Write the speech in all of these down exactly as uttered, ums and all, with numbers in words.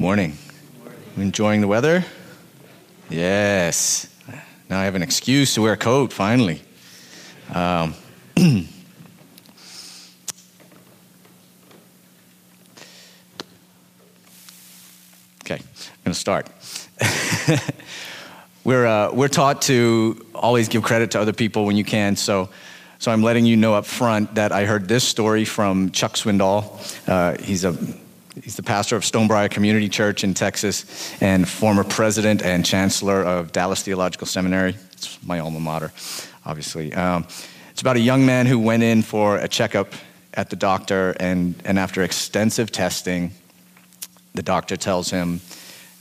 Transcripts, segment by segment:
Morning. Enjoying the weather? Yes. Now I have an excuse to wear a coat, finally. Um, okay, I'm going to start. we're uh, we're taught to always give credit to other people when you can, so so I'm letting you know up front that I heard this story from Chuck Swindoll. Uh, he's a He's the pastor of Stonebriar Community Church in Texas and former president and chancellor of Dallas Theological Seminary. It's my alma mater, obviously. Um, it's about a young man who went in for a checkup at the doctor, and, and after extensive testing, the doctor tells him,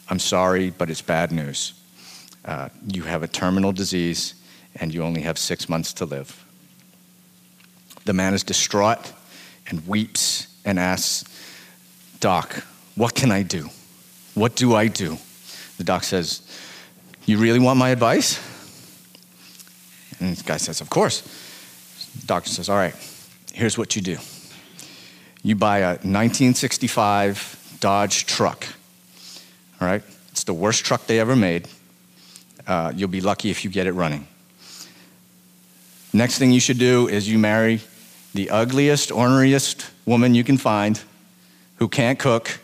"I'm sorry, but it's bad news. Uh, you have a terminal disease, and you only have six months to live." The man is distraught and weeps and asks, "Doc, what can I do? What do I do?" The doc says, "You really want my advice?" And the guy says, "Of course." The doctor says, "All right, here's what you do. You buy a nineteen sixty-five Dodge truck, all right? It's the worst truck they ever made. Uh, you'll be lucky if you get it running. Next thing you should do is you marry the ugliest, orneriest woman you can find, who can't cook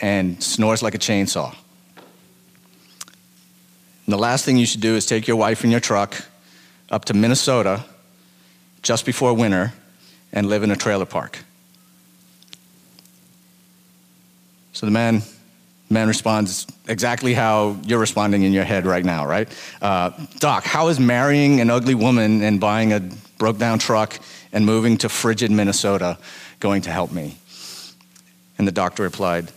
and snores like a chainsaw. And the last thing you should do is take your wife in your truck up to Minnesota just before winter and live in a trailer park." So the man, the man responds exactly how you're responding in your head right now, right? Uh, "Doc, how is marrying an ugly woman and buying a broke-down truck and moving to frigid Minnesota going to help me?" And the doctor replied,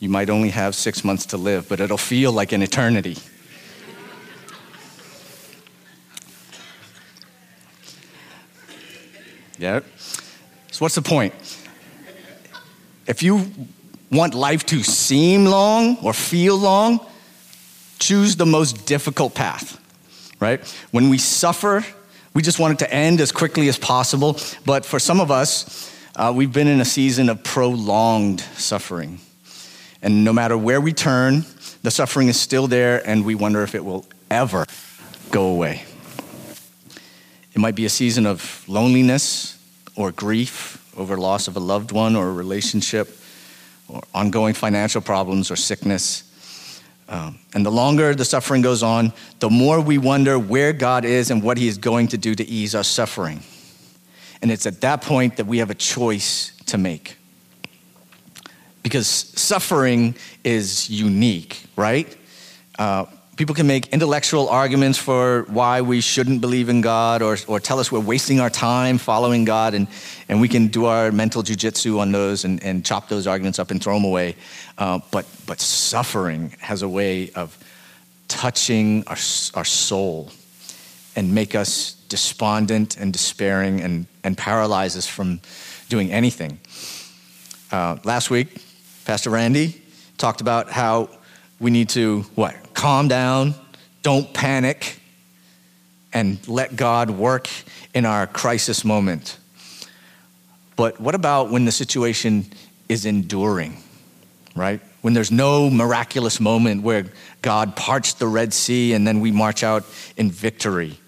"You might only have six months to live, but it'll feel like an eternity." Yeah. So what's the point? If you want life to seem long or feel long, choose the most difficult path, right? When we suffer, we just want it to end as quickly as possible. But for some of us, Uh, we've been in a season of prolonged suffering. And no matter where we turn, the suffering is still there, and we wonder if it will ever go away. It might be a season of loneliness or grief over loss of a loved one or a relationship or ongoing financial problems or sickness. Um, and the longer the suffering goes on, the more we wonder where God is and what he is going to do to ease our suffering. And it's at that point that we have a choice to make. Because suffering is unique, right? Uh, people can make intellectual arguments for why we shouldn't believe in God, or, or tell us we're wasting our time following God, and, and we can do our mental jujitsu on those and, and chop those arguments up and throw them away. Uh, but, but suffering has a way of touching our, our soul and make us despondent and despairing and, and paralyze us from doing anything. Uh, last week, Pastor Randy talked about how we need to, what, calm down, don't panic, and let God work in our crisis moment. But what about when the situation is enduring, right? When there's no miraculous moment where God parts the Red Sea and then we march out in victory?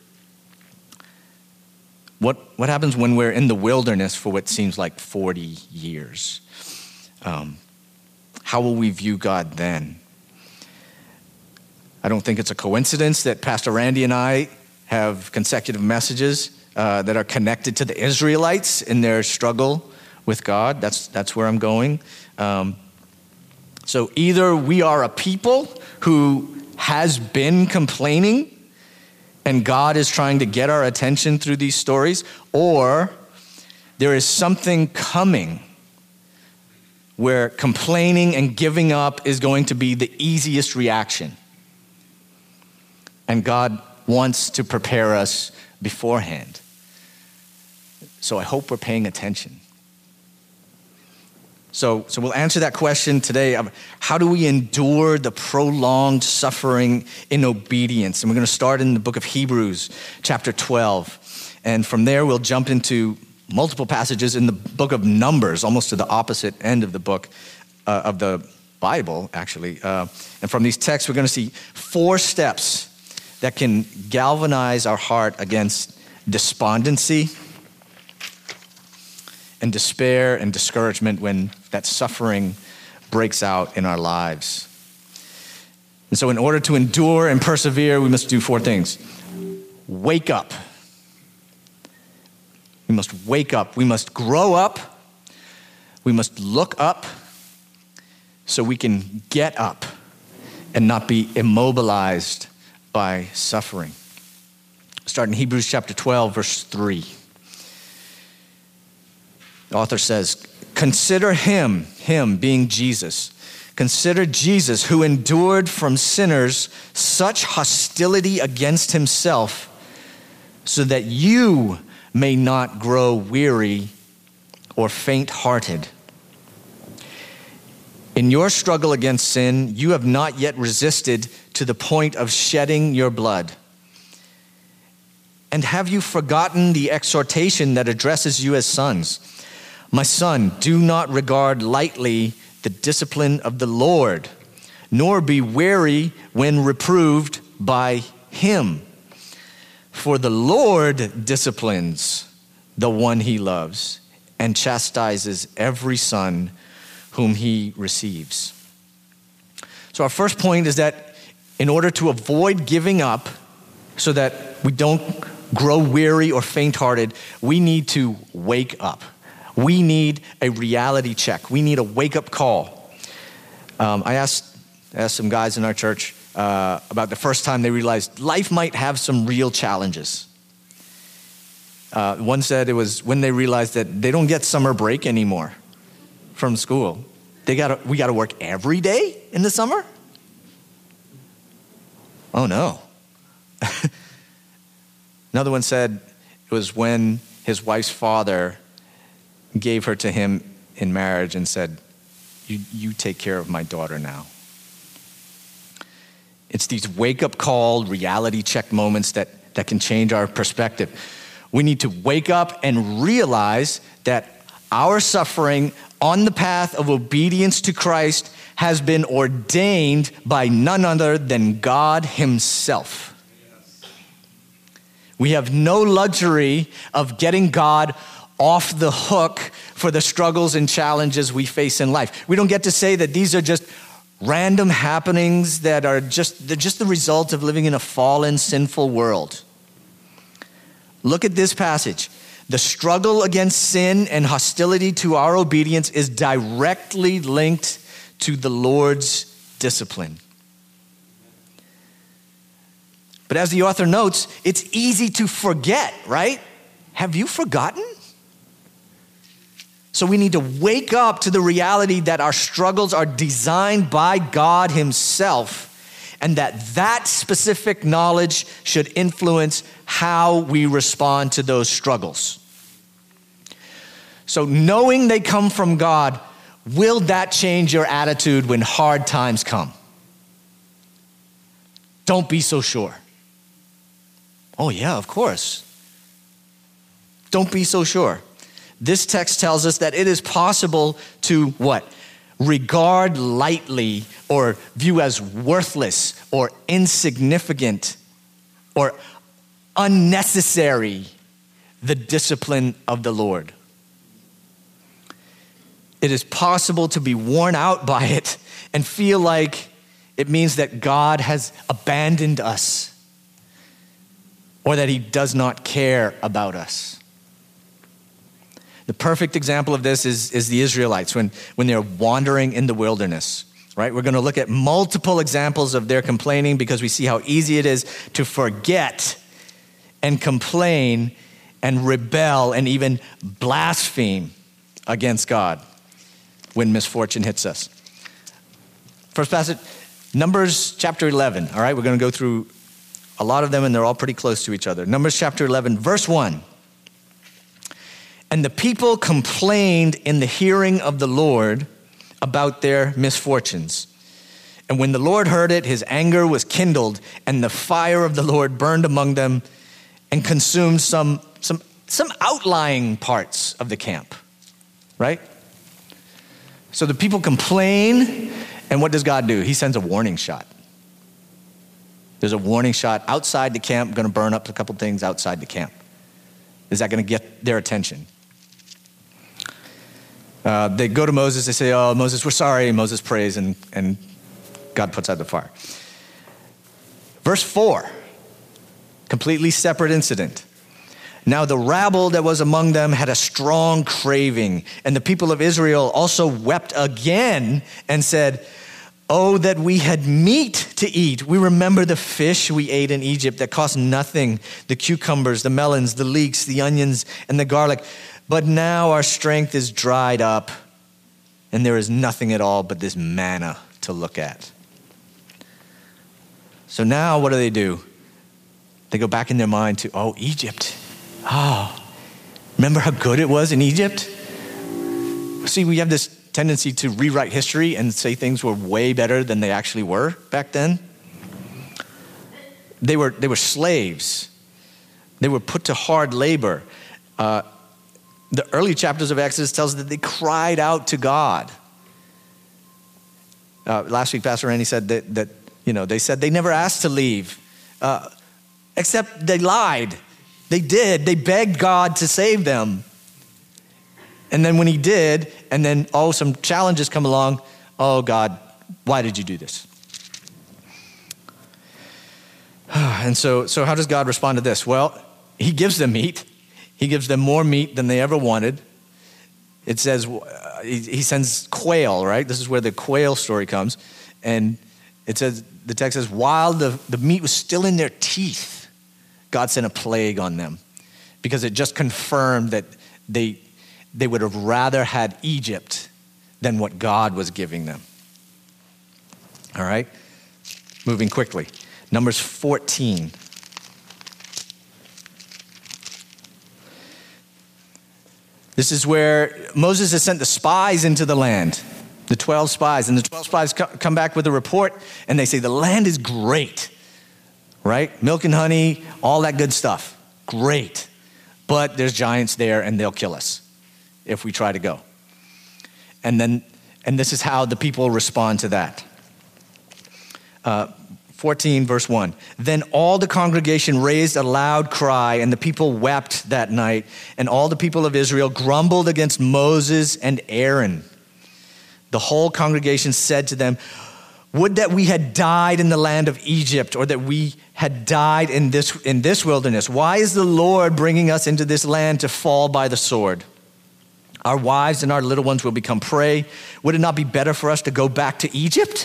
What what happens when we're in the wilderness for what seems like forty years? Um, how will we view God then? I don't think it's a coincidence that Pastor Randy and I have consecutive messages uh, that are connected to the Israelites in their struggle with God. That's that's where I'm going. Um, so either we are a people who has been complaining, and God is trying to get our attention through these stories, or there is something coming where complaining and giving up is going to be the easiest reaction. And God wants to prepare us beforehand. So I hope we're paying attention. So, so we'll answer that question today of how do we endure the prolonged suffering in obedience? And we're going to start in the book of Hebrews, chapter twelve. And from there, we'll jump into multiple passages in the book of Numbers, almost to the opposite end of the book, uh, of the Bible, actually. Uh, and from these texts, we're going to see four steps that can galvanize our heart against despondency and despair and discouragement when that suffering breaks out in our lives. And so in order to endure and persevere, we must do four things. Wake up. We must wake up. We must grow up. We must look up so we can get up and not be immobilized by suffering. Start in Hebrews chapter twelve, verse three. The author says, consider him, him being Jesus, consider Jesus who endured from sinners such hostility against himself so that you may not grow weary or faint-hearted. In your struggle against sin, you have not yet resisted to the point of shedding your blood. And have you forgotten the exhortation that addresses you as sons? My son, do not regard lightly the discipline of the Lord, nor be weary when reproved by him. For the Lord disciplines the one he loves and chastises every son whom he receives. So our first point is that in order to avoid giving up so that we don't grow weary or faint-hearted, we need to wake up. We need a reality check. We need a wake-up call. Um, I asked, asked some guys in our church uh, about the first time they realized life might have some real challenges. Uh, one said it was when they realized that they don't get summer break anymore from school. They gotta, we got to work every day in the summer? Oh, no. Another one said it was when his wife's father gave her to him in marriage and said, you, you take care of my daughter now. It's these wake-up call, reality check moments that, that can change our perspective. We need to wake up and realize that our suffering on the path of obedience to Christ has been ordained by none other than God himself. Yes. We have no luxury of getting God off the hook for the struggles and challenges we face in life. We don't get to say that these are just random happenings that are just, they're just the result of living in a fallen, sinful world. Look at this passage. The struggle against sin and hostility to our obedience is directly linked to the Lord's discipline. But as the author notes, it's easy to forget, right? Have you forgotten? So we need to wake up to the reality that our struggles are designed by God himself and that that specific knowledge should influence how we respond to those struggles. So knowing they come from God, will that change your attitude when hard times come? Don't be so sure. Oh yeah, of course. Don't be so sure. This text tells us that it is possible to what? Regard lightly or view as worthless or insignificant or unnecessary the discipline of the Lord. It is possible to be worn out by it and feel like it means that God has abandoned us or that he does not care about us. The perfect example of this is, is the Israelites when, when they're wandering in the wilderness, right? We're going to look at multiple examples of their complaining because we see how easy it is to forget and complain and rebel and even blaspheme against God when misfortune hits us. First passage, Numbers chapter eleven, all right? We're going to go through a lot of them and they're all pretty close to each other. Numbers chapter eleven, verse one. And the people complained in the hearing of the Lord about their misfortunes. And when the Lord heard it, his anger was kindled, and the fire of the Lord burned among them and consumed some, some, some outlying parts of the camp, right? So the people complain, and what does God do? He sends a warning shot. There's a warning shot outside the camp, going to burn up a couple things outside the camp. Is that going to get their attention? Uh, they go to Moses, they say, oh, Moses, we're sorry. And Moses prays, and, and God puts out the fire. Verse four, completely separate incident. Now the rabble that was among them had a strong craving, and the people of Israel also wept again and said, oh, that we had meat to eat. We remember the fish we ate in Egypt that cost nothing, the cucumbers, the melons, the leeks, the onions, and the garlic. But now our strength is dried up, and there is nothing at all but this manna to look at. So now what do they do? They go back in their mind to, oh, Egypt. Oh, remember how good it was in Egypt? See, we have this tendency to rewrite history and say things were way better than they actually were back then. They were, they were slaves. They were put to hard labor. Uh, the early chapters of Exodus tells us that they cried out to God. Uh, last week, Pastor Randy said that, that, you know, they said they never asked to leave, uh, except they lied. They did. They begged God to save them. And then when he did, and then, oh, some challenges come along. Oh, God, why did you do this? And so, so how does God respond to this? Well, he gives them meat. He gives them more meat than they ever wanted. It says uh, he, he sends quail, right? This is where the quail story comes. And it says, the text says, while the, the meat was still in their teeth, God sent a plague on them because it just confirmed that they... they would have rather had Egypt than what God was giving them. All right? Moving quickly. Numbers fourteen. This is where Moses has sent the spies into the land, the twelve spies. And the twelve spies come back with a report, and they say, the land is great, right? Milk and honey, all that good stuff. Great. But there's giants there, and they'll kill us if we try to go. And then, and this is how the people respond to that. Uh, fourteen, verse one. Then all the congregation raised a loud cry, and the people wept that night, and all the people of Israel grumbled against Moses and Aaron. The whole congregation said to them, would that we had died in the land of Egypt, or that we had died in this, in this wilderness. Why is the Lord bringing us into this land to fall by the sword? Our wives and our little ones will become prey. Would it not be better for us to go back to Egypt?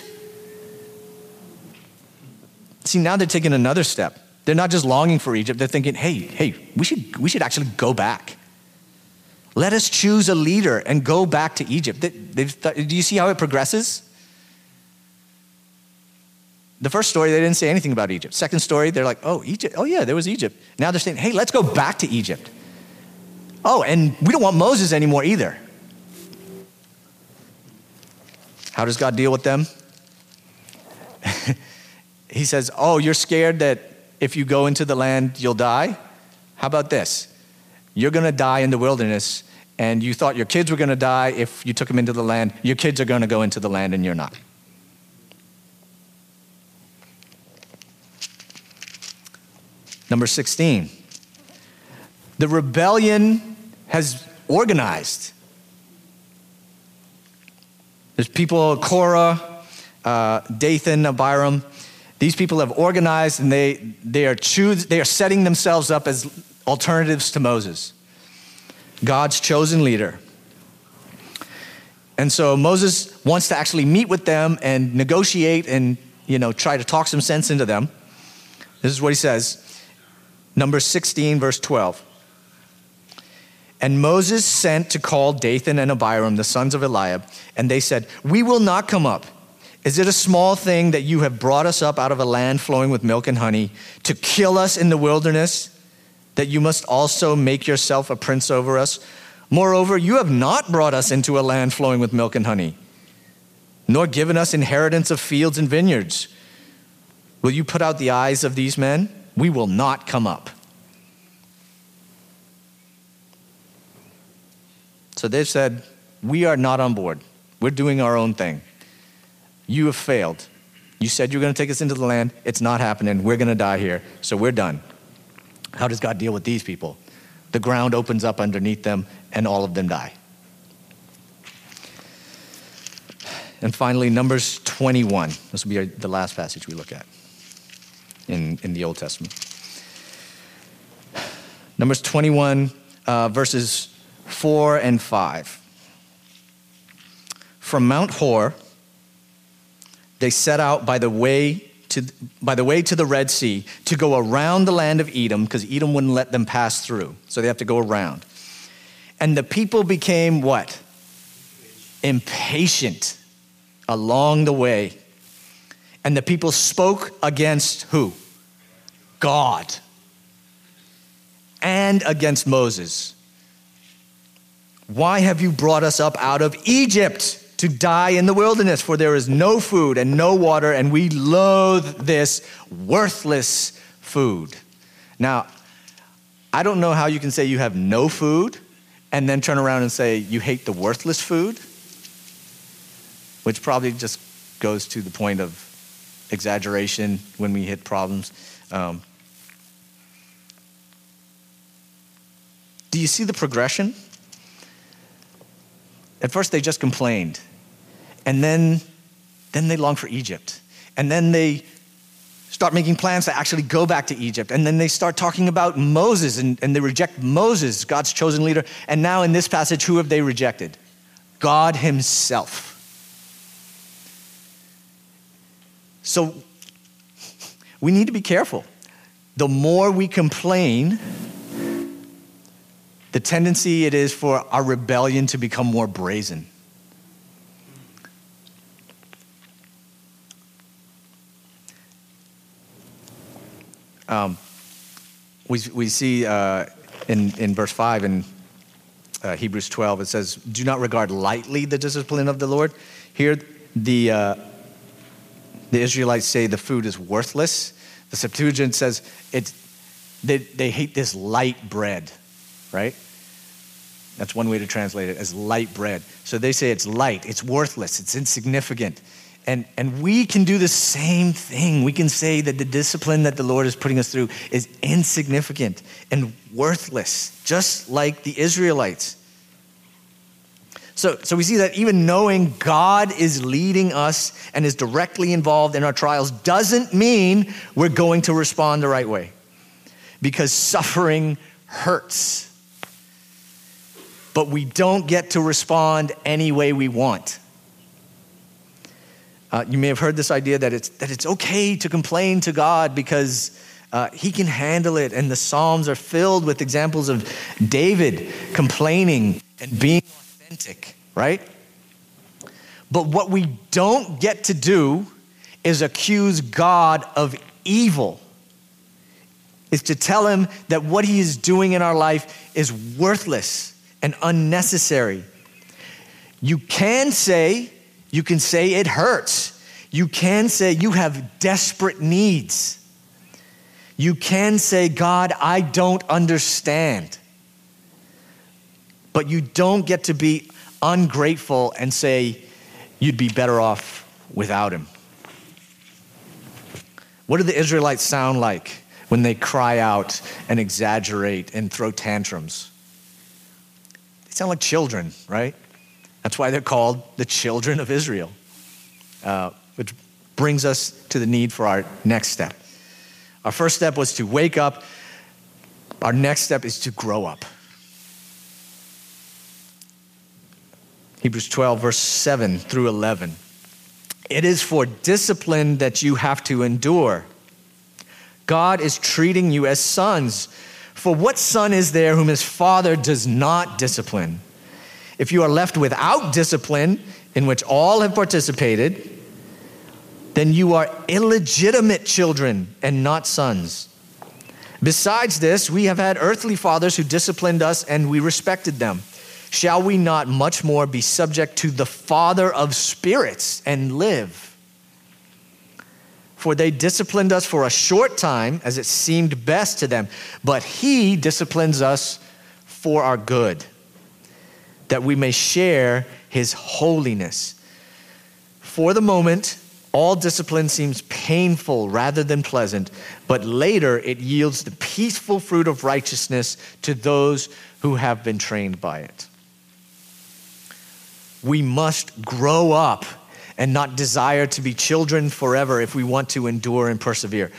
See, now they're taking another step. They're not just longing for Egypt. They're thinking, hey, hey, we should, we should actually go back. Let us choose a leader and go back to Egypt. They, they've th- do you see how it progresses? The first story, they didn't say anything about Egypt. Second story, they're like, oh, Egypt. Oh, yeah, there was Egypt. Now they're saying, hey, let's go back to Egypt. Oh, and we don't want Moses anymore either. How does God deal with them? He says, oh, you're scared that if you go into the land, you'll die? How about this? You're going to die in the wilderness, and you thought your kids were going to die if you took them into the land. Your kids are going to go into the land, and you're not. Number sixteen. The rebellion has organized. There's people, Korah, uh, Dathan, Abiram. These people have organized, and they they are choos- they are setting themselves up as alternatives to Moses, God's chosen leader. And so Moses wants to actually meet with them and negotiate, and you know try to talk some sense into them. This is what he says, Numbers sixteen, verse twelve. And Moses sent to call Dathan and Abiram, the sons of Eliab, and they said, we will not come up. Is it a small thing that you have brought us up out of a land flowing with milk and honey to kill us in the wilderness, that you must also make yourself a prince over us? Moreover, you have not brought us into a land flowing with milk and honey, nor given us inheritance of fields and vineyards. Will you put out the eyes of these men? We will not come up. So they've said, we are not on board. We're doing our own thing. You have failed. You said you were going to take us into the land. It's not happening. We're going to die here. So we're done. How does God deal with these people? The ground opens up underneath them, and all of them die. And finally, Numbers twenty-one. This will be our, the last passage we look at in, in the Old Testament. Numbers twenty-one, uh, verses four and five. From Mount Hor, they set out by the way to, by the way to the Red Sea to go around the land of Edom, because Edom wouldn't let them pass through. So they have to go around. And the people became what? Impatient along the way. And the people spoke against who? God. And against Moses. Why have you brought us up out of Egypt to die in the wilderness? For there is no food and no water, and we loathe this worthless food. Now, I don't know how you can say you have no food and then turn around and say you hate the worthless food, which probably just goes to the point of exaggeration when we hit problems. Um, do you see the progression? At first they just complained, and then, then they long for Egypt, and then they start making plans to actually go back to Egypt, and then they start talking about Moses, and, and they reject Moses, God's chosen leader. And now in this passage, who have they rejected? God himself. So we need to be careful. The more we complain, the tendency it is for our rebellion to become more brazen. Um, we, we see uh, in, in verse five in uh, Hebrews twelve, it says, do not regard lightly the discipline of the Lord. Here the, uh, the Israelites say the food is worthless. The Septuagint says it's, they, they hate this light bread, right? That's one way to translate it, as light bread. So they say it's light, it's worthless, it's insignificant. And, and we can do the same thing. We can say that the discipline that the Lord is putting us through is insignificant and worthless, just like the Israelites. So, so we see that even knowing God is leading us and is directly involved in our trials doesn't mean we're going to respond the right way, because suffering hurts. But we don't get to respond any way we want. Uh, you may have heard this idea that it's that it's okay to complain to God because uh, he can handle it. And the Psalms are filled with examples of David complaining and being authentic, right? But what we don't get to do is accuse God of evil, is to tell him that what he is doing in our life is worthless and unnecessary. You can say, you can say it hurts. You can say you have desperate needs. You can say, God, I don't understand. But you don't get to be ungrateful and say you'd be better off without him. What do the Israelites sound like when they cry out and exaggerate and throw tantrums? Sound like children, right? That's why they're called the children of Israel, uh, which brings us to the need for our next step. Our first step was to wake up. Our next step is to grow up. Hebrews twelve, verse seven through eleven. It is for discipline that you have to endure. God is treating you as sons. For what son is there whom his father does not discipline? If you are left without discipline, in which all have participated, then you are illegitimate children and not sons. Besides this, we have had earthly fathers who disciplined us and we respected them. Shall we not much more be subject to the Father of spirits and live? For they disciplined us for a short time as it seemed best to them, but he disciplines us for our good, that we may share his holiness. For the moment, all discipline seems painful rather than pleasant, but later it yields the peaceful fruit of righteousness to those who have been trained by it. We must grow up and not desire to be children forever if we want to endure and persevere.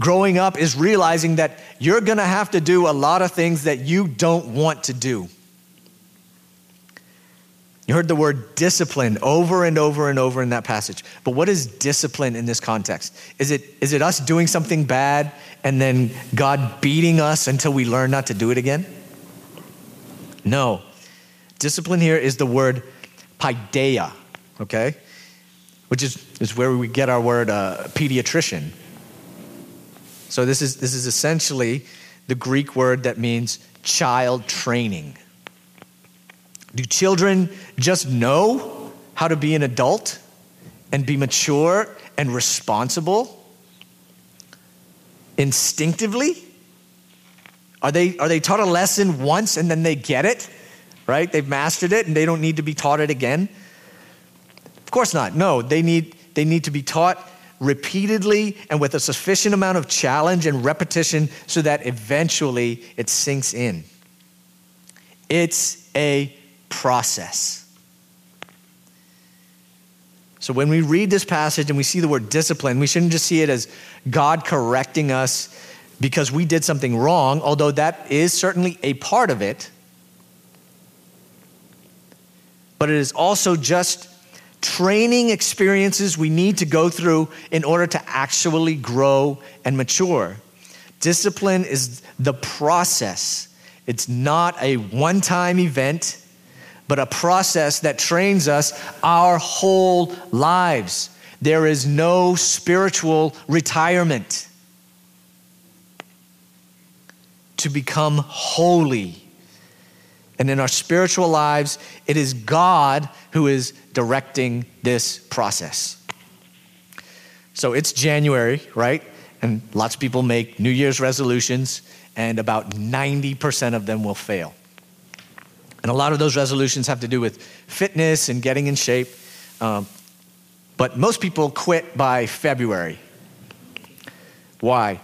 Growing up is realizing that you're gonna have to do a lot of things that you don't want to do. You heard the word discipline over and over and over in that passage. But what is discipline in this context? Is it is it us doing something bad and then God beating us until we learn not to do it again? No. Discipline here is the word paideia, okay? Which is, is where we get our word uh, pediatrician. So this is this is essentially the Greek word that means child training. Do children just know how to be an adult and be mature and responsible instinctively? Are they are they taught a lesson once and then they get it, right? They've mastered it and they don't need to be taught it again? Of course not. No, they need they need to be taught repeatedly and with a sufficient amount of challenge and repetition so that eventually it sinks in. It's a process. So when we read this passage and we see the word discipline, we shouldn't just see it as God correcting us because we did something wrong, although that is certainly a part of it. But it is also just training experiences we need to go through in order to actually grow and mature. Discipline is the process. It's not a one-time event, but a process that trains us our whole lives. There is no spiritual retirement. To become holy. And in our spiritual lives, it is God who is directing this process. So it's January, right? And lots of people make New Year's resolutions, and about ninety percent of them will fail. And a lot of those resolutions have to do with fitness and getting in shape. Um, but most people quit by February. Why?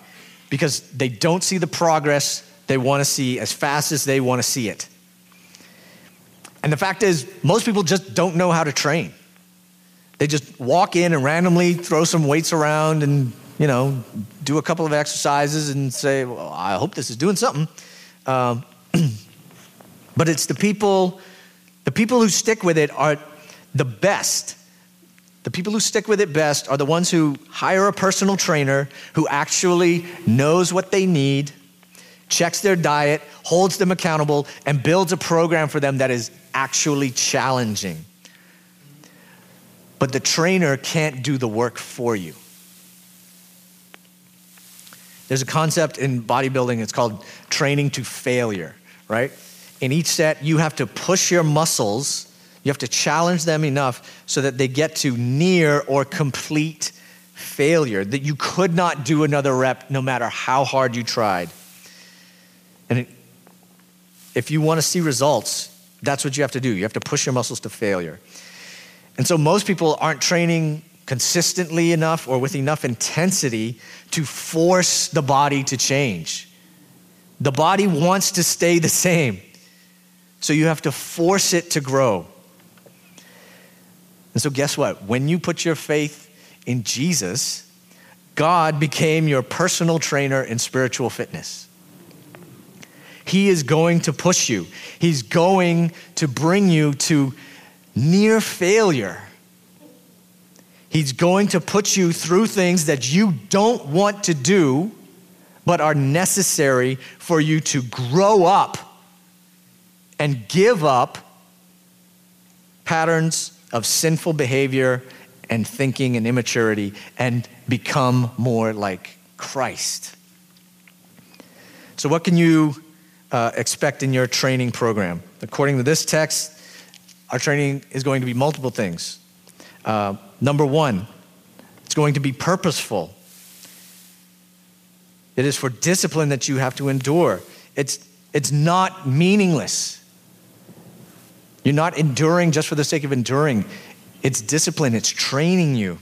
Because they don't see the progress they want to see as fast as they want to see it. And the fact is, most people just don't know how to train. They just walk in and randomly throw some weights around and, you know, do a couple of exercises and say, well, I hope this is doing something. Um, but it's the people, the people who stick with it are the best. The people who stick with it best are the ones who hire a personal trainer who actually knows what they need, checks their diet, holds them accountable, and builds a program for them that is actually challenging. But the trainer can't do the work for you. There's a concept in bodybuilding, it's called training to failure, right? In each set, you have to push your muscles, you have to challenge them enough so that they get to near or complete failure, that you could not do another rep no matter how hard you tried. And it, if you want to see results, that's what you have to do. You have to push your muscles to failure. And so most people aren't training consistently enough or with enough intensity to force the body to change. The body wants to stay the same. So you have to force it to grow. And so guess what? When you put your faith in Jesus, God became your personal trainer in spiritual fitness. He is going to push you. He's going to bring you to near failure. He's going to put you through things that you don't want to do, but are necessary for you to grow up and give up patterns of sinful behavior and thinking and immaturity and become more like Christ. So what can you Uh, expect in your training program? According to this text, our training is going to be multiple things. Uh, number one, it's going to be purposeful. It is for discipline that you have to endure. It's, it's not meaningless. You're not enduring just for the sake of enduring. It's discipline. It's training you.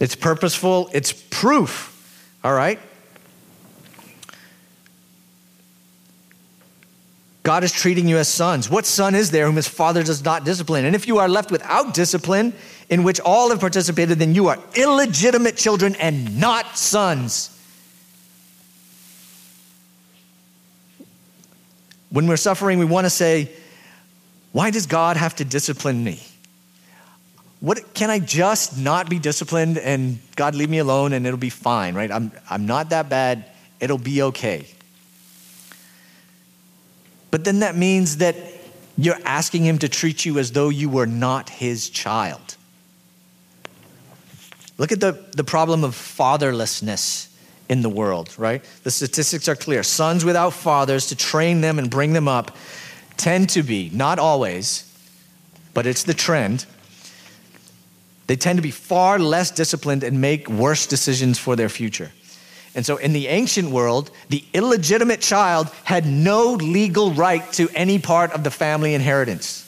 It's purposeful. It's proof. All right? God is treating you as sons. What son is there whom his father does not discipline? And if you are left without discipline, in which all have participated, then you are illegitimate children and not sons. When we're suffering, we want to say, why does God have to discipline me? What, can I just not be disciplined and God leave me alone and it'll be fine, right? I'm, I'm not that bad. It'll be okay. But then that means that you're asking him to treat you as though you were not his child. Look at the, the problem of fatherlessness in the world, right? The statistics are clear. Sons without fathers to train them and bring them up tend to be, not always, but it's the trend. They tend to be far less disciplined and make worse decisions for their future. And so in the ancient world, the illegitimate child had no legal right to any part of the family inheritance.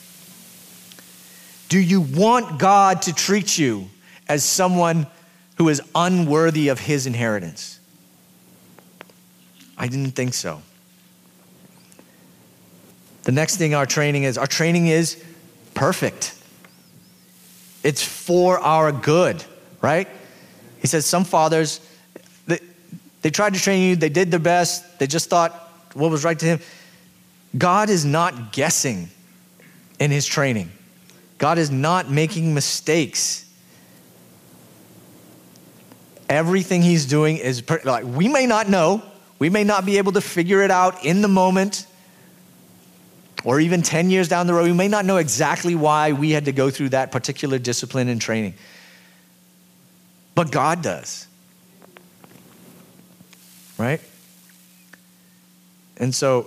Do you want God to treat you as someone who is unworthy of his inheritance? I didn't think so. The next thing our training is, our training is perfect. It's for our good, right? He says some fathers, they, they tried to train you, they did their best, they just thought what was right to him. God is not guessing in his training. God is not making mistakes. Everything he's doing is, per- like, we may not know, we may not be able to figure it out in the moment, or even ten years down the road, we may not know exactly why we had to go through that particular discipline and training. But God does. Right? And so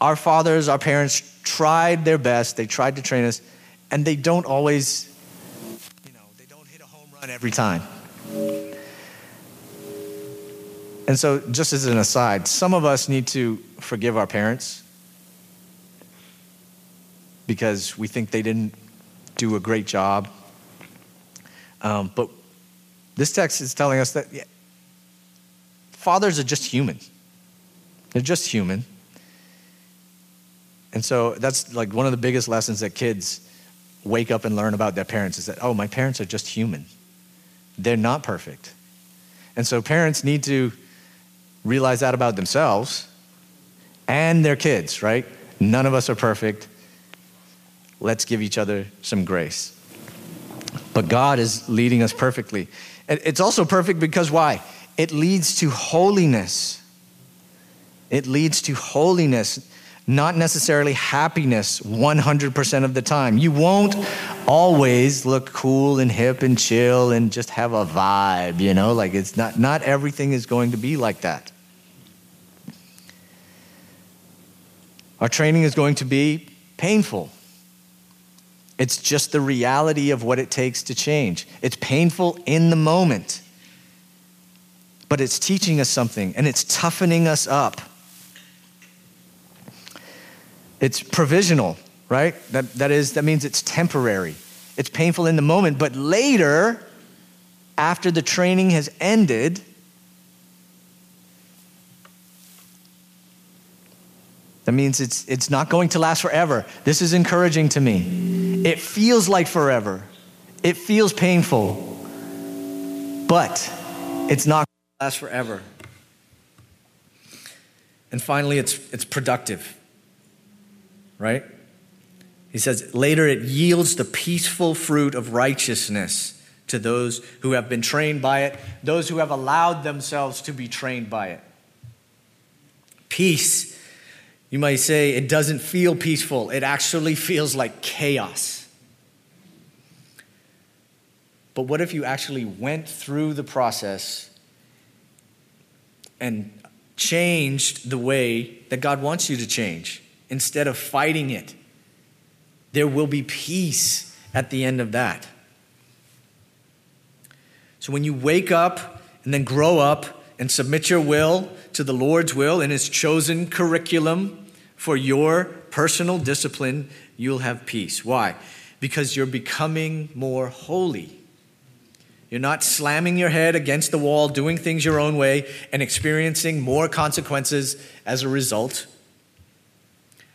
our fathers, our parents tried their best. They tried to train us. And they don't always, you know, they don't hit a home run every time. And so just as an aside, some of us need to forgive our parents, because we think they didn't do a great job. Um, but this text is telling us that yeah, fathers are just human. They're just human. And so that's like one of the biggest lessons that kids wake up and learn about their parents is that, oh, my parents are just human. They're not perfect. And so parents need to realize that about themselves and their kids, right? None of us are perfect. Let's give each other some grace. But God is leading us perfectly. It's also perfect because why? It leads to holiness. It leads to holiness, not necessarily happiness one hundred percent of the time. You won't always look cool and hip and chill and just have a vibe, you know? Like it's not, not everything is going to be like that. Our training is going to be painful. It's just the reality of what it takes to change. It's painful in the moment, but it's teaching us something and it's toughening us up. It's provisional, right? That, that is, that means it's temporary. It's painful in the moment, but later, after the training has ended, that means it's, it's not going to last forever. This is encouraging to me. It feels like forever. It feels painful, but it's not going to last forever. And finally, it's it's productive, right? He says, later it yields the peaceful fruit of righteousness to those who have been trained by it, those who have allowed themselves to be trained by it. Peace. You might say it doesn't feel peaceful. It actually feels like chaos. But what if you actually went through the process and changed the way that God wants you to change instead of fighting it? There will be peace at the end of that. So when you wake up and then grow up and submit your will to the Lord's will in his chosen curriculum for your personal discipline, you'll have peace. Why? Because you're becoming more holy. You're not slamming your head against the wall, doing things your own way, and experiencing more consequences as a result.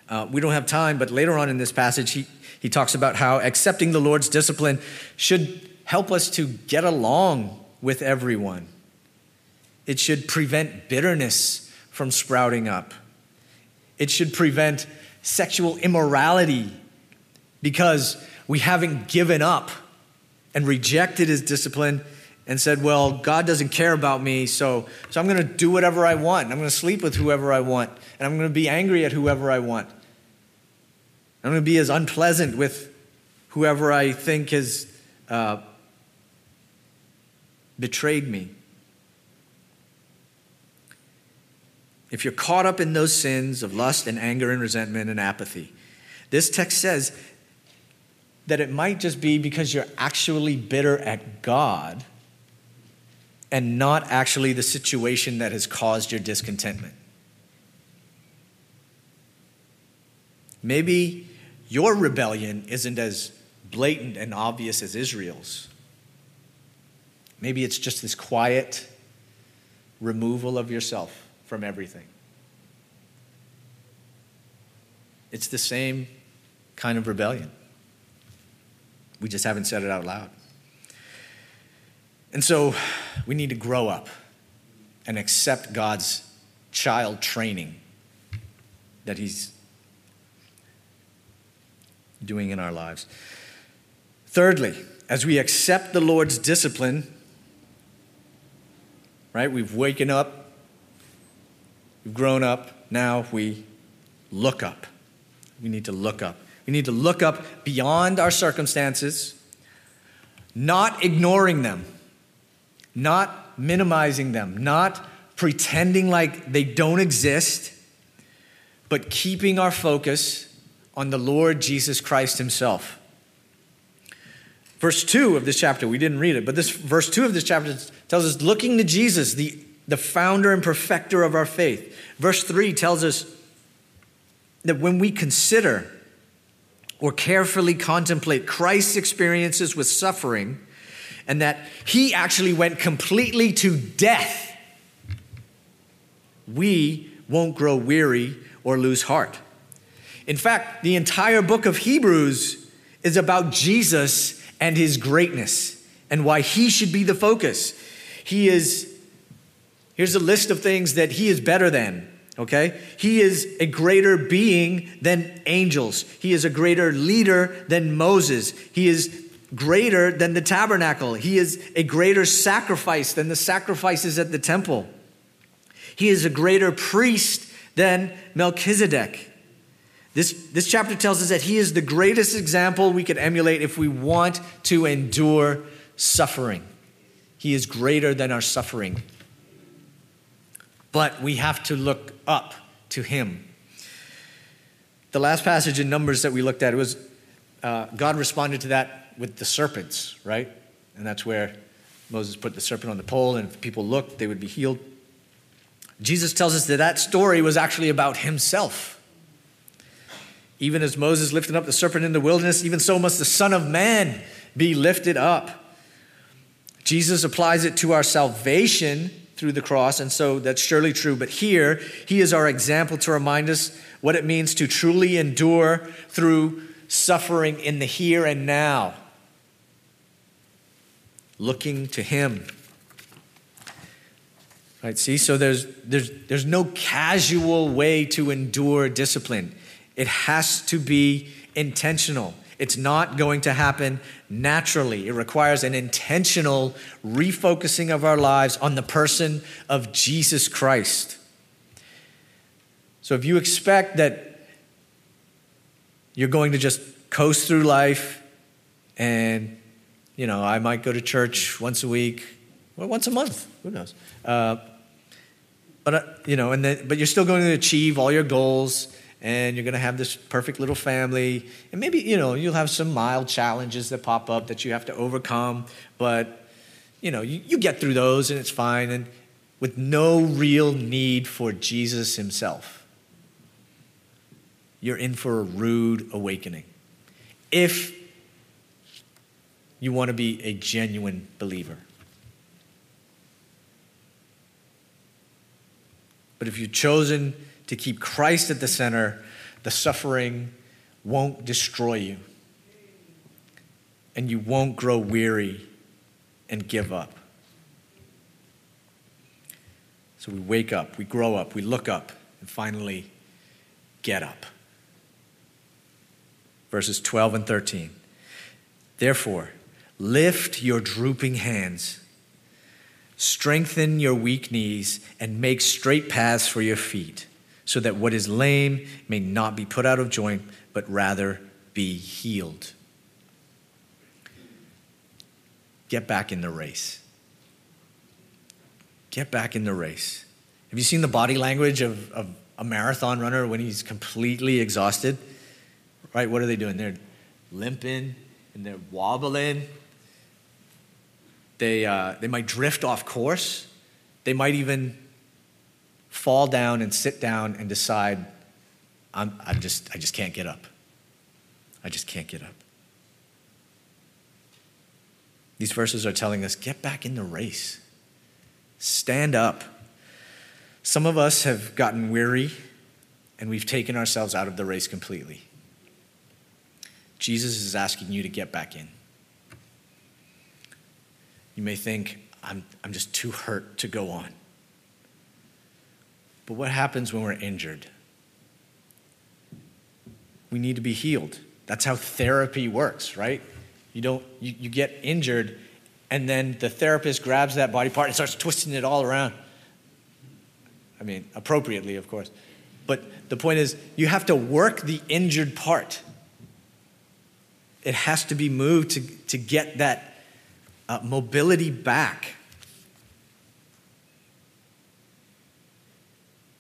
Uh, we don't have time, but later on in this passage, he, he talks about how accepting the Lord's discipline should help us to get along with everyone. It should prevent bitterness from sprouting up. It should prevent sexual immorality because we haven't given up and rejected his discipline and said, well, God doesn't care about me, so, so I'm going to do whatever I want. I'm going to sleep with whoever I want, and I'm going to be angry at whoever I want. I'm going to be as unpleasant with whoever I think has uh, betrayed me. If you're caught up in those sins of lust and anger and resentment and apathy, this text says that it might just be because you're actually bitter at God and not actually the situation that has caused your discontentment. Maybe your rebellion isn't as blatant and obvious as Israel's. Maybe it's just this quiet removal of yourself from everything. It's the same kind of rebellion. We just haven't said it out loud. And so we need to grow up and accept God's child training that he's doing in our lives. Thirdly, as we accept the Lord's discipline, right, we've waken up, we've grown up, now we look up. We need to look up. We need to look up beyond our circumstances, not ignoring them, not minimizing them, not pretending like they don't exist, but keeping our focus on the Lord Jesus Christ himself. Verse two of this chapter, we didn't read it, but this verse two of this chapter tells us, looking to Jesus, the the founder and perfecter of our faith. Verse three tells us that when we consider or carefully contemplate Christ's experiences with suffering, and that he actually went completely to death, we won't grow weary or lose heart. In fact, the entire book of Hebrews is about Jesus and his greatness and why he should be the focus. He is Here's a list of things that he is better than, okay? He is a greater being than angels. He is a greater leader than Moses. He is greater than the tabernacle. He is a greater sacrifice than the sacrifices at the temple. He is a greater priest than Melchizedek. This, this chapter tells us that he is the greatest example we could emulate if we want to endure suffering. He is greater than our suffering. But we have to look up to him. The last passage in Numbers that we looked at, it was uh, God responded to that with the serpents, right? And that's where Moses put the serpent on the pole, and if people looked, they would be healed. Jesus tells us that that story was actually about himself. Even as Moses lifted up the serpent in the wilderness, even so must the Son of Man be lifted up. Jesus applies it to our salvation through the cross, and so that's surely true. But here, he is our example to remind us what it means to truly endure through suffering in the here and now. Looking to him. Right, see, so there's there's there's no casual way to endure discipline. It has to be intentional. It's not going to happen naturally. It requires an intentional refocusing of our lives on the person of Jesus Christ. So if you expect that you're going to just coast through life and, you know, I might go to church once a week, well, once a month, who knows? Uh, but, uh, you know, and then, but you're still going to achieve all your goals, and you're going to have this perfect little family, and maybe, you know, you'll have some mild challenges that pop up that you have to overcome, but, you know, you, you get through those, and it's fine, and with no real need for Jesus himself. you're in for a rude awakening if you want to be a genuine believer. But if you've chosen to keep Christ at the center, the suffering won't destroy you, and you won't grow weary and give up. So we wake up, we grow up, we look up, and finally get up. Verses twelve and thirteen. Therefore, lift your drooping hands, strengthen your weak knees, and make straight paths for your feet, so that what is lame may not be put out of joint, but rather be healed. Get back in the race. Get back in the race. Have you seen the body language of, of a marathon runner when he's completely exhausted? Right? What are they doing? They're limping and they're wobbling. They uh, they might drift off course. They might even fall down and sit down and decide, I'm I'm just I just can't get up. I just can't get up. These verses are telling us, get back in the race. Stand up. Some of us have gotten weary and we've taken ourselves out of the race completely. Jesus is asking you to get back in. You may think, I'm, I'm just too hurt to go on. But what happens when we're injured? We need to be healed. That's how therapy works, right? You don't. You, you get injured, and then the therapist grabs that body part and starts twisting it all around. I mean, appropriately, of course. But the point is, you have to work the injured part. It has to be moved to, to get that uh, mobility back.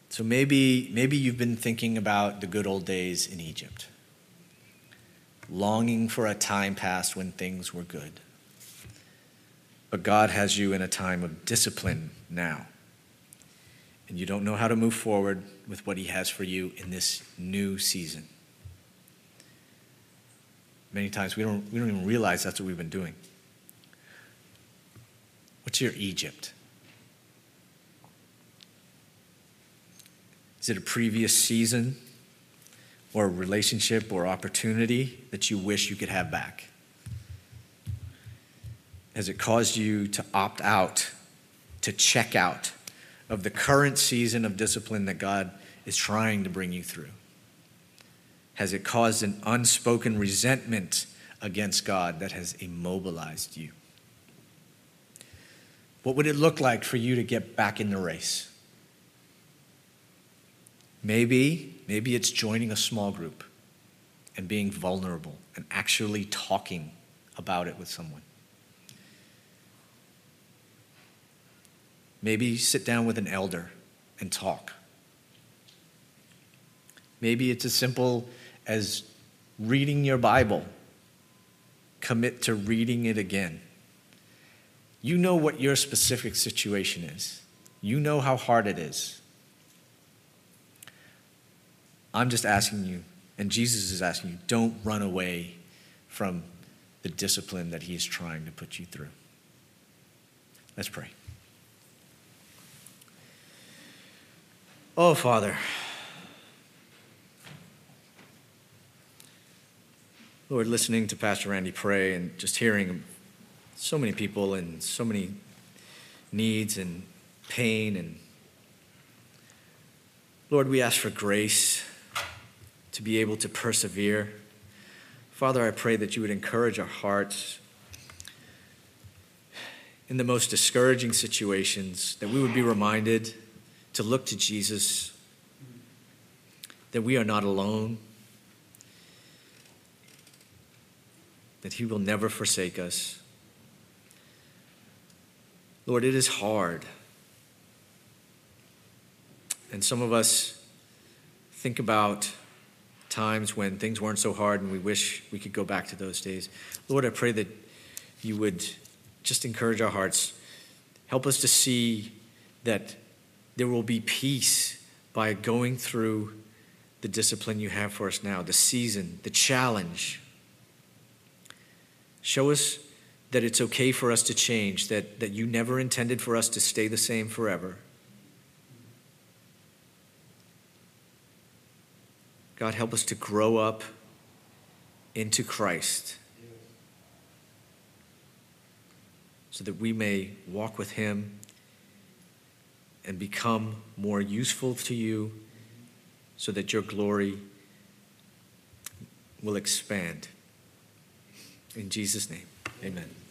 So maybe maybe you've been thinking about the good old days in Egypt. Longing for a time past when things were good. But God has you in a time of discipline now. And you don't know how to move forward with what he has for you in this new season. Many times we don't we don't even realize that's what we've been doing. What's your Egypt? Is it a previous season? Or a relationship or opportunity that you wish you could have back? Has it caused you to opt out, to check out of the current season of discipline that God is trying to bring you through? Has it caused an unspoken resentment against God that has immobilized you? What would it look like for you to get back in the race? Maybe, maybe it's joining a small group and being vulnerable and actually talking about it with someone. Maybe sit down with an elder and talk. Maybe it's as simple as reading your Bible. Commit to reading it again. You know what your specific situation is. You know how hard it is. I'm just asking you, and Jesus is asking you, don't run away from the discipline that he is trying to put you through. Let's pray. Oh, Father. Lord, listening to Pastor Randy pray and just hearing so many people and so many needs and pain, and Lord, we ask for grace to be able to persevere. Father, I pray that you would encourage our hearts in the most discouraging situations, that we would be reminded to look to Jesus, that we are not alone, that he will never forsake us. Lord, it is hard. And some of us think about times when things weren't so hard and we wish we could go back to those days. Lord, I pray that you would just encourage our hearts. Help us to see that there will be peace by going through the the discipline you have for us now, the season, the challenge. Show us that it's okay for us to change, that, that you never intended for us to stay the same forever. God, help us to grow up into Christ so that we may walk with him and become more useful to you so that your glory will expand. In Jesus' name, amen.